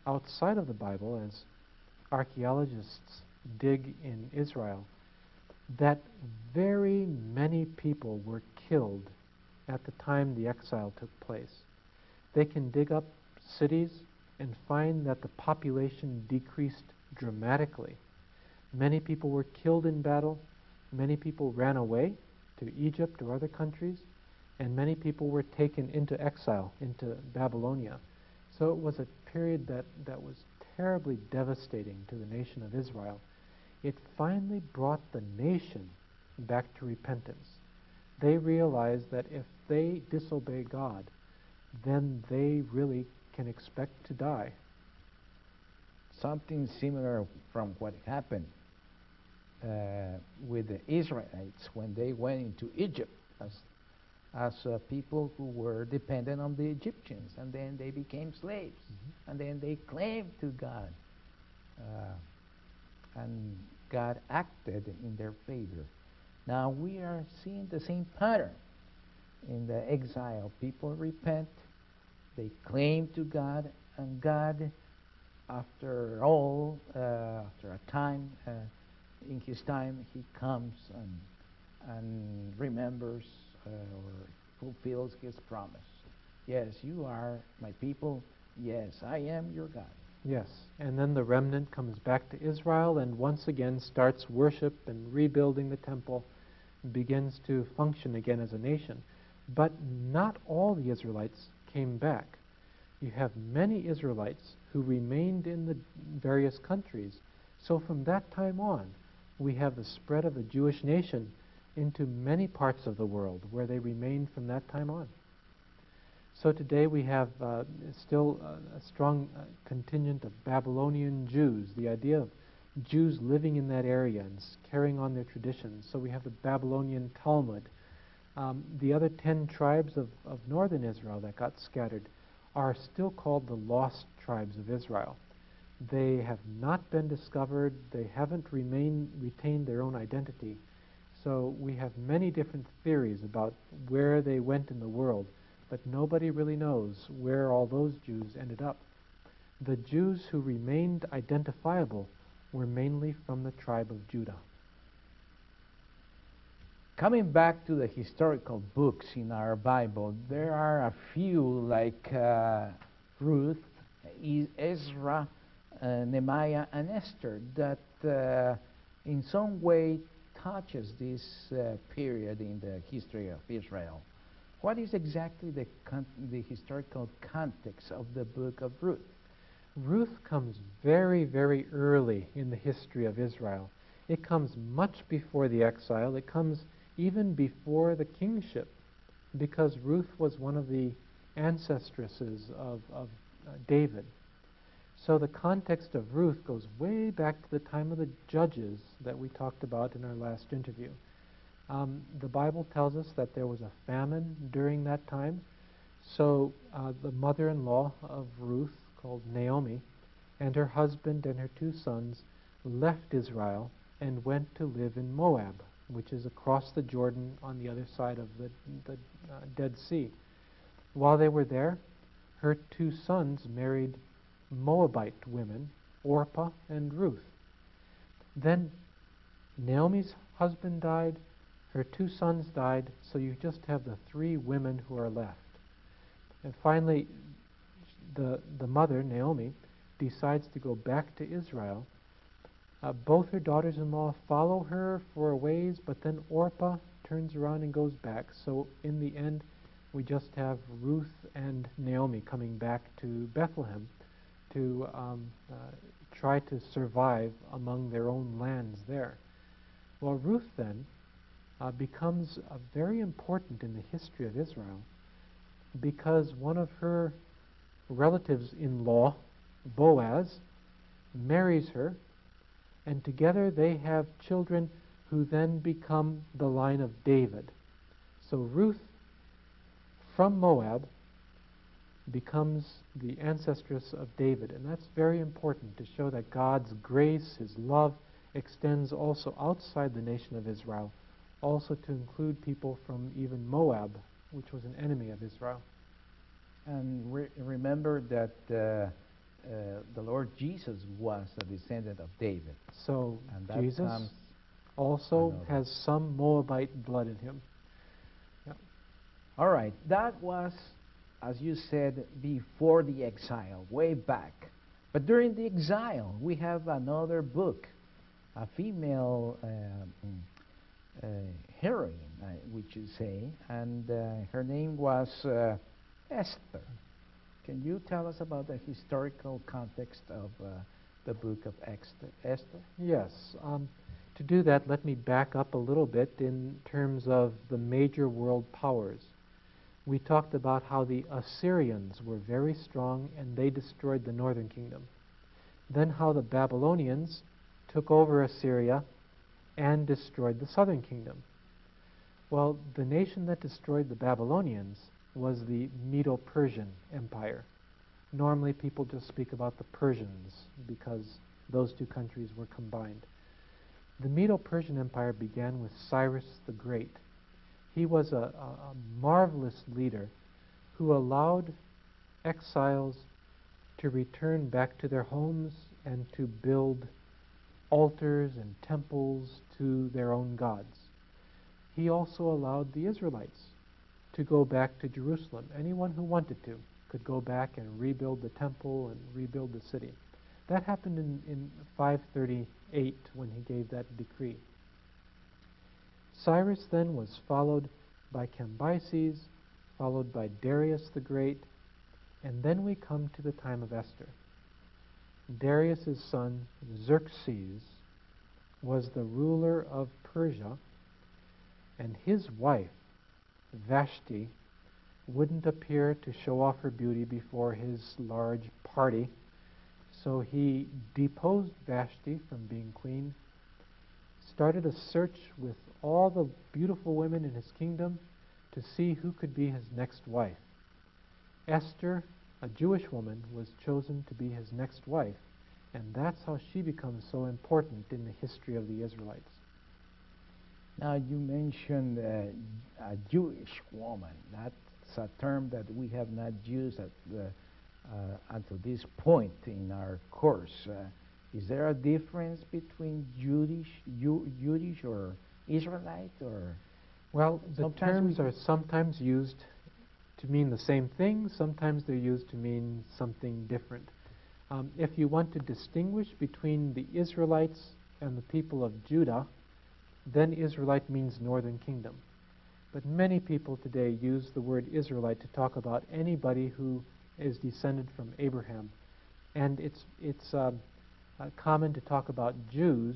outside of the Bible, as archaeologists dig in Israel, that very many people were killed at the time the exile took place. They can dig up cities and find that the population decreased dramatically. Many people were killed in battle, many people ran away to Egypt or other countries, and many people were taken into exile, into Babylonia. So it was a period that, that was terribly devastating to the nation of Israel. It finally brought the nation back to repentance. They realized that if they disobey God, then they really can expect to die. Something similar from what happened uh, with the Israelites when they went into Egypt as as uh, people who were dependent on the Egyptians, and then they became slaves, mm-hmm. and then they claimed to God, uh, and God acted in their favor. Now we are seeing the same pattern in the exile. People repent, they claim to God, and God, after all, uh, after a time, uh, in His time, He comes and, and remembers or fulfills His promise. Yes, you are my people. Yes, I am your God. Yes, and then the remnant comes back to Israel and once again starts worship and rebuilding the temple, begins to function again as a nation. But not all the Israelites came back. You have many Israelites who remained in the various countries. So from that time on, we have the spread of the Jewish nation into many parts of the world where they remained from that time on. So today we have uh, still a, a strong uh, contingent of Babylonian Jews, the idea of Jews living in that area and carrying on their traditions. So we have the Babylonian Talmud. Um, the other ten tribes of, of northern Israel that got scattered are still called the lost tribes of Israel. They have not been discovered, they haven't remained, retained their own identity. So we have many different theories about where they went in the world, but nobody really knows where all those Jews ended up. The Jews who remained identifiable were mainly from the tribe of Judah. Coming back to the historical books in our Bible, there are a few like uh, Ruth, Ezra, uh, Nehemiah, and Esther that uh, in some way touches this uh, period in the history of Israel. What is exactly the, con the historical context of the book of Ruth? Ruth comes very, very early in the history of Israel. It comes much before the exile. It comes even before the kingship, because Ruth was one of the ancestresses of, of uh, David. So the context of Ruth goes way back to the time of the judges that we talked about in our last interview. Um, the Bible tells us that there was a famine during that time. So uh, the mother-in-law of Ruth, called Naomi, and her husband and her two sons left Israel and went to live in Moab, which is across the Jordan on the other side of the, the uh, Dead Sea. While they were there, her two sons married Moabite women, Orpah and Ruth. Then Naomi's husband died, her two sons died, so you just have the three women who are left. And finally, the, the mother, Naomi, decides to go back to Israel. Uh, both her daughters-in-law follow her for a ways, but then Orpah turns around and goes back. So in the end, we just have Ruth and Naomi coming back to Bethlehem to um, uh, try to survive among their own lands there. Well, Ruth then uh, becomes uh, very important in the history of Israel, because one of her relatives-in-law, Boaz, marries her, and together they have children who then become the line of David. So Ruth from Moab becomes the ancestress of David, and that's very important to show that God's grace, His love, extends also outside the nation of Israel, also to include people from even Moab, which was an enemy of Israel. And re remember that uh, uh, the Lord Jesus was a descendant of David. So and Jesus also has some Moabite blood in him. Yep. All right, that was, as you said, before the exile, way back. But during the exile, we have another book, a female uh, uh, heroine, uh, which you say, and uh, her name was uh, Esther. Can you tell us about the historical context of uh, the book of Esther? Yes. Um, to do that, let me back up a little bit in terms of the major world powers. We talked about how the Assyrians were very strong and they destroyed the northern kingdom. Then how the Babylonians took over Assyria and destroyed the southern kingdom. Well, the nation that destroyed the Babylonians was the Medo-Persian Empire. Normally people just speak about the Persians because those two countries were combined. The Medo-Persian Empire began with Cyrus the Great. He was a, a marvelous leader who allowed exiles to return back to their homes and to build altars and temples to their own gods. He also allowed the Israelites to go back to Jerusalem. Anyone who wanted to could go back and rebuild the temple and rebuild the city. That happened in, in five thirty-eight when he gave that decree. Cyrus then was followed by Cambyses, followed by Darius the Great, and then we come to the time of Esther. Darius' son, Xerxes, was the ruler of Persia, and his wife, Vashti, wouldn't appear to show off her beauty before his large party, so he deposed Vashti from being queen, started a search with all the beautiful women in his kingdom to see who could be his next wife. Esther, a Jewish woman, was chosen to be his next wife, and that's how she becomes so important in the history of the Israelites. Now you mentioned uh, a Jewish woman. That's a term that we have not used at the, uh, until this point in our course. Uh, is there a difference between Jewish, Jew, Jewish or Israelite, or? Well, the terms are sometimes used to mean the same thing, sometimes they're used to mean something different. Um, if you want to distinguish between the Israelites and the people of Judah, then Israelite means northern kingdom. But many people today use the word Israelite to talk about anybody who is descended from Abraham. And it's, it's uh, uh, common to talk about Jews,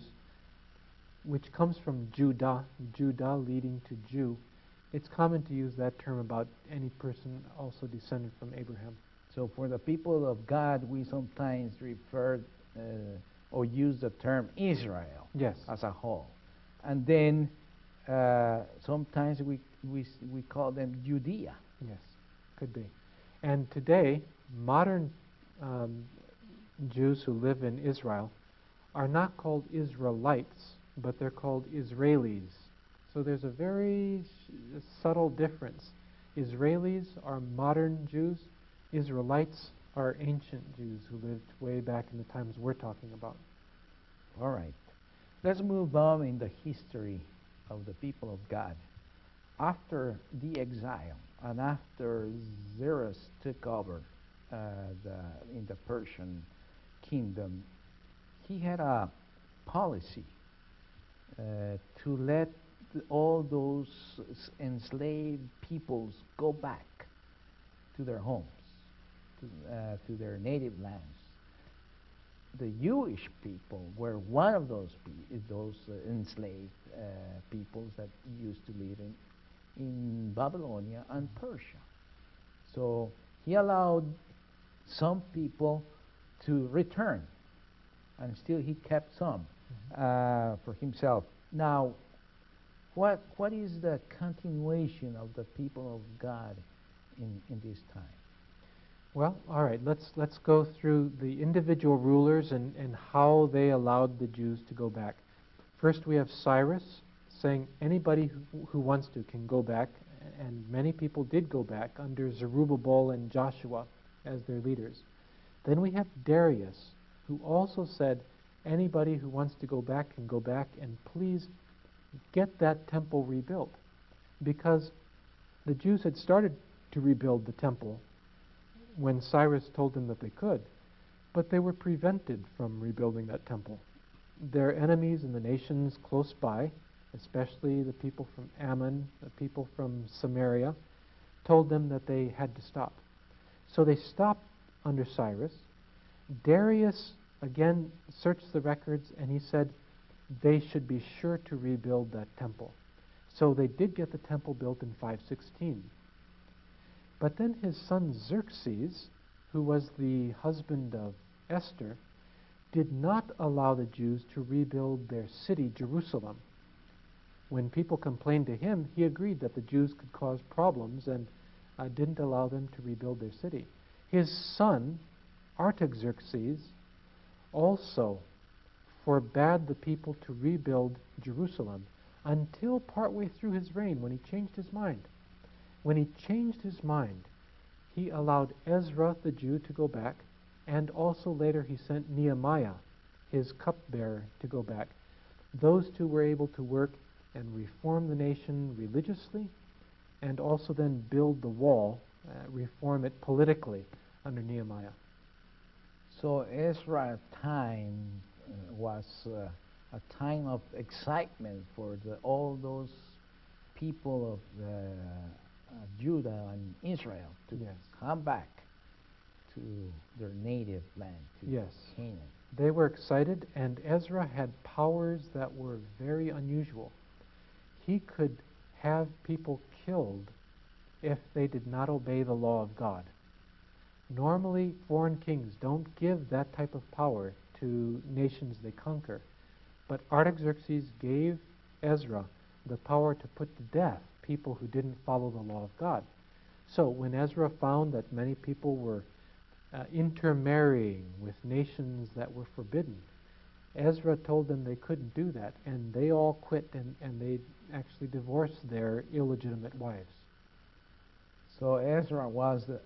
which comes from Judah, Judah leading to Jew. It's common to use that term about any person also descended from Abraham. So for the people of God, we sometimes refer uh, or use the term Israel, yes, as a whole. And then uh, sometimes we, we, we call them Judea. Yes, could be. And today, modern um, Jews who live in Israel are not called Israelites, but they're called Israelis. So there's a very sh subtle difference. Israelis are modern Jews. Israelites are ancient Jews who lived way back in the times we're talking about. All right. Let's move on in the history of the people of God. After the exile and after Cyrus took over uh, the, in the Persian kingdom, he had a policy uh, to let all those enslaved peoples go back to their homes, to, uh, to their native lands. the Jewish people were one of those pe those uh, enslaved uh, peoples that used to live in, in Babylonia and Persia. So he allowed some people to return, and still he kept some mm-hmm. uh, for himself. Now, what what is the continuation of the people of God in, in this time? Well, all right, let's, let's go through the individual rulers and, and how they allowed the Jews to go back. First, we have Cyrus saying anybody who, who wants to can go back, and many people did go back under Zerubbabel and Joshua as their leaders. Then we have Darius, who also said anybody who wants to go back can go back, and please get that temple rebuilt, because the Jews had started to rebuild the temple when Cyrus told them that they could, but they were prevented from rebuilding that temple. Their enemies in the nations close by, especially the people from Ammon, the people from Samaria, told them that they had to stop. So they stopped under Cyrus. Darius again searched the records, and he said they should be sure to rebuild that temple. So they did get the temple built in five sixteen. But then his son Xerxes, who was the husband of Esther, did not allow the Jews to rebuild their city, Jerusalem. When people complained to him, he agreed that the Jews could cause problems and uh, didn't allow them to rebuild their city. His son, Artaxerxes, also forbade the people to rebuild Jerusalem until partway through his reign, when he changed his mind. When he changed his mind, he allowed Ezra the Jew to go back, and also later he sent Nehemiah, his cupbearer, to go back. Those two were able to work and reform the nation religiously, and also then build the wall, uh, reform it politically under Nehemiah. So Ezra's time uh, was uh, a time of excitement for the, all those people of the Uh, Judah and Israel to yes. come back to their native land, to yes. Canaan. They were excited, and Ezra had powers that were very unusual. He could have people killed if they did not obey the law of God. Normally, foreign kings don't give that type of power to nations they conquer, but Artaxerxes gave Ezra the power to put to death people who didn't follow the law of God. So when Ezra found that many people were uh, intermarrying with nations that were forbidden, Ezra told them they couldn't do that, and they all quit, and, and they actually divorced their illegitimate wives. So Ezra was, the,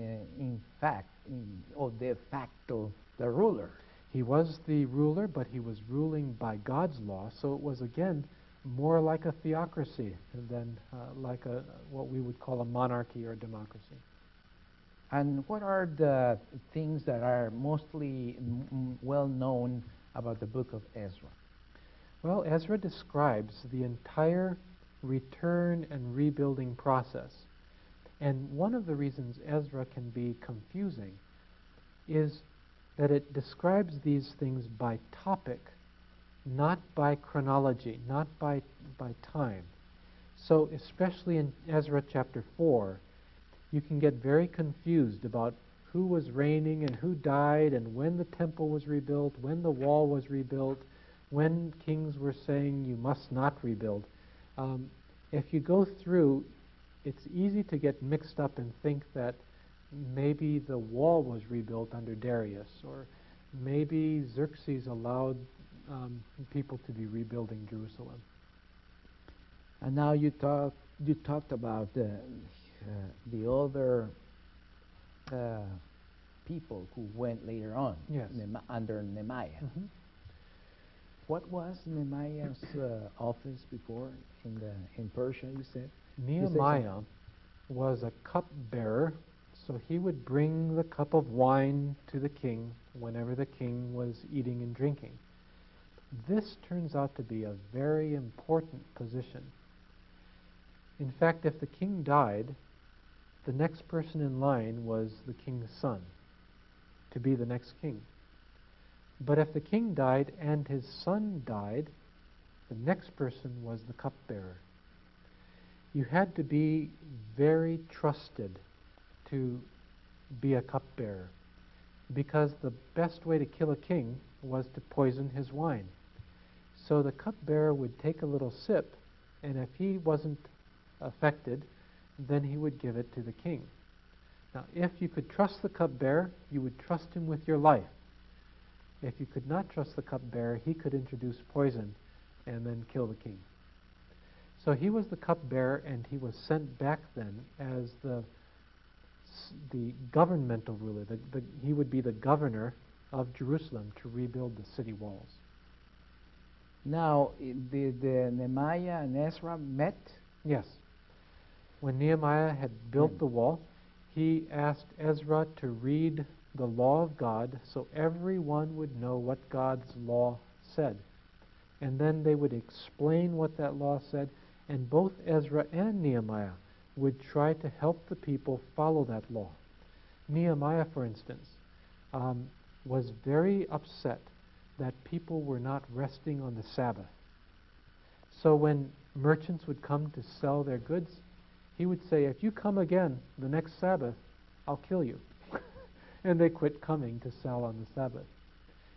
uh, in fact, in, or de facto, the ruler. He was the ruler, but he was ruling by God's law, so it was, again, more like a theocracy than uh, like a, what we would call a monarchy or a democracy. And what are the things that are mostly m well known about the book of Ezra? Well, Ezra describes the entire return and rebuilding process. And one of the reasons Ezra can be confusing is that it describes these things by topic, not by chronology, not by, by time. So especially in Ezra chapter four, you can get very confused about who was reigning and who died and when the temple was rebuilt, when the wall was rebuilt, when kings were saying you must not rebuild. Um, if you go through, it's easy to get mixed up and think that maybe the wall was rebuilt under Darius, or maybe Xerxes allowed Um, people to be rebuilding Jerusalem. And now you talked you talked about uh, uh, the other uh, people who went later on yes. Nehemi under Nehemiah. Mm-hmm. What was Nehemiah's uh, office before in the in Persia? You said Nehemiah you said was a cupbearer, so he would bring the cup of wine to the king whenever the king was eating and drinking. This turns out to be a very important position. In fact, if the king died, the next person in line was the king's son to be the next king. But if the king died and his son died, the next person was the cupbearer. You had to be very trusted to be a cupbearer, because the best way to kill a king was to poison his wine. So the cupbearer would take a little sip, and if he wasn't affected, then he would give it to the king. Now, if you could trust the cupbearer, you would trust him with your life. If you could not trust the cupbearer, he could introduce poison and then kill the king. So he was the cupbearer, and he was sent back then as the the governmental ruler. The, the, he would be the governor of Jerusalem to rebuild the city walls. Now, did uh, Nehemiah and Ezra met? Yes. When Nehemiah had built hmm. the wall, he asked Ezra to read the law of God so everyone would know what God's law said. And then they would explain what that law said, and both Ezra and Nehemiah would try to help the people follow that law. Nehemiah, for instance, um, was very upset that people were not resting on the Sabbath. So when merchants would come to sell their goods, he would say, if you come again the next Sabbath, I'll kill you. And they quit coming to sell on the Sabbath.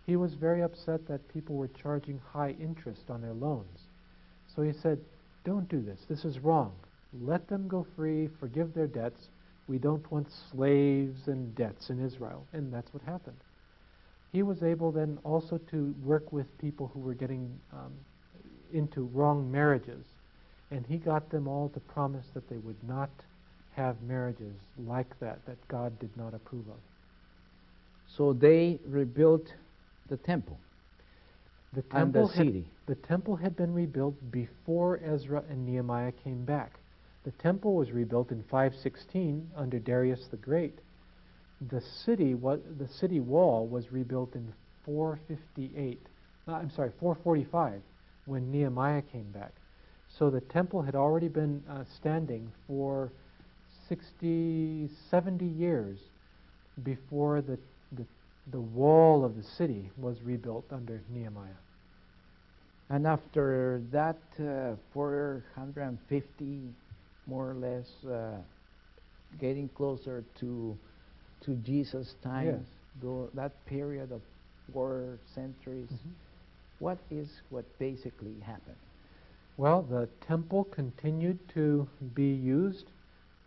He was very upset that people were charging high interest on their loans. So he said, don't do this. This is wrong. Let them go free, forgive their debts. We don't want slaves and debts in Israel. And that's what happened. He was able then also to work with people who were getting um, into wrong marriages. And he got them all to promise that they would not have marriages like that, that God did not approve of. So they rebuilt the temple, the temple and the city. Had, the temple had been rebuilt before Ezra and Nehemiah came back. The temple was rebuilt in five sixteen under Darius the Great. The city, was, the city wall was rebuilt in four fifty-eight, no, I'm sorry, four forty-five when Nehemiah came back. So the temple had already been uh, standing for sixty, seventy years before the, the, the wall of the city was rebuilt under Nehemiah. And after that, uh, four hundred fifty, more or less, uh, getting closer to, to Jesus' time, yes. Though that period of four centuries, mm-hmm. What is what basically happened? Well, the temple continued to be used.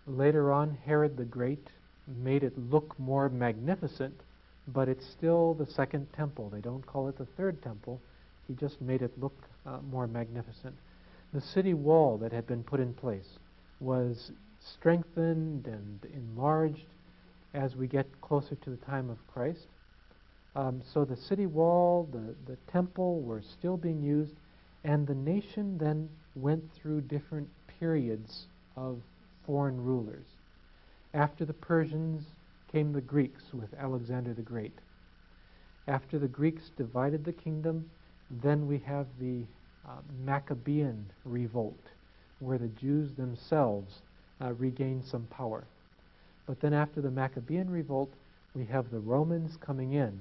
Later on, Herod the Great made it look more magnificent, but it's still the second temple. They don't call it the third temple. He just made it look uh, more magnificent. The city wall that had been put in place was strengthened and enlarged as we get closer to the time of Christ. Um, so the city wall, the, the temple were still being used, and the nation then went through different periods of foreign rulers. After the Persians came the Greeks with Alexander the Great. After the Greeks divided the kingdom, then we have the uh, Maccabean revolt, where the Jews themselves uh, regained some power. But then after the Maccabean revolt, we have the Romans coming in,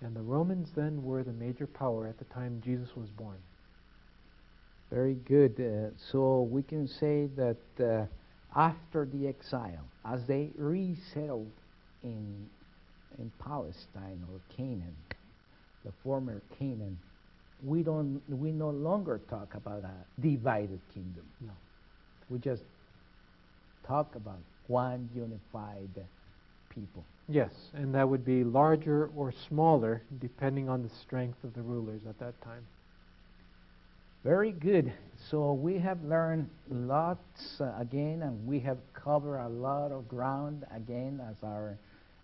and the Romans then were the major power at the time Jesus was born. Very good. Uh, so we can say that uh, after the exile, as they resettled in, in Palestine or Canaan, the former Canaan, we, don't, we no longer talk about a divided kingdom. No. We just talk about one unified people. Yes, and that would be larger or smaller depending on the strength of the rulers at that time. Very good. So we have learned lots uh, again, and we have covered a lot of ground again as our,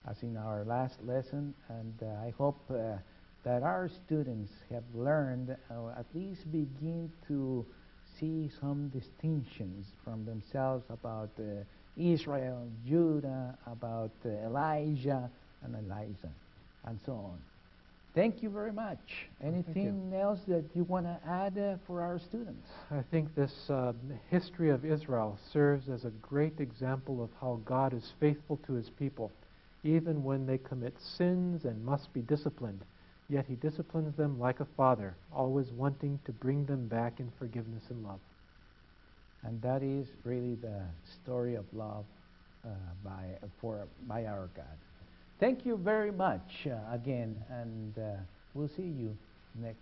as in our last lesson. And uh, I hope uh, that our students have learned, or uh, at least begin to see some distinctions from themselves about uh, Israel, Judah, about uh, Elijah and Eliza, and so on. Thank you very much. Anything else that you want to add uh, for our students? I think this uh, history of Israel serves as a great example of how God is faithful to his people, even when they commit sins and must be disciplined. Yet he disciplines them like a father, always wanting to bring them back in forgiveness and love. And that is really the story of love uh, by, for, by our God. Thank you very much uh, again, and uh, we'll see you next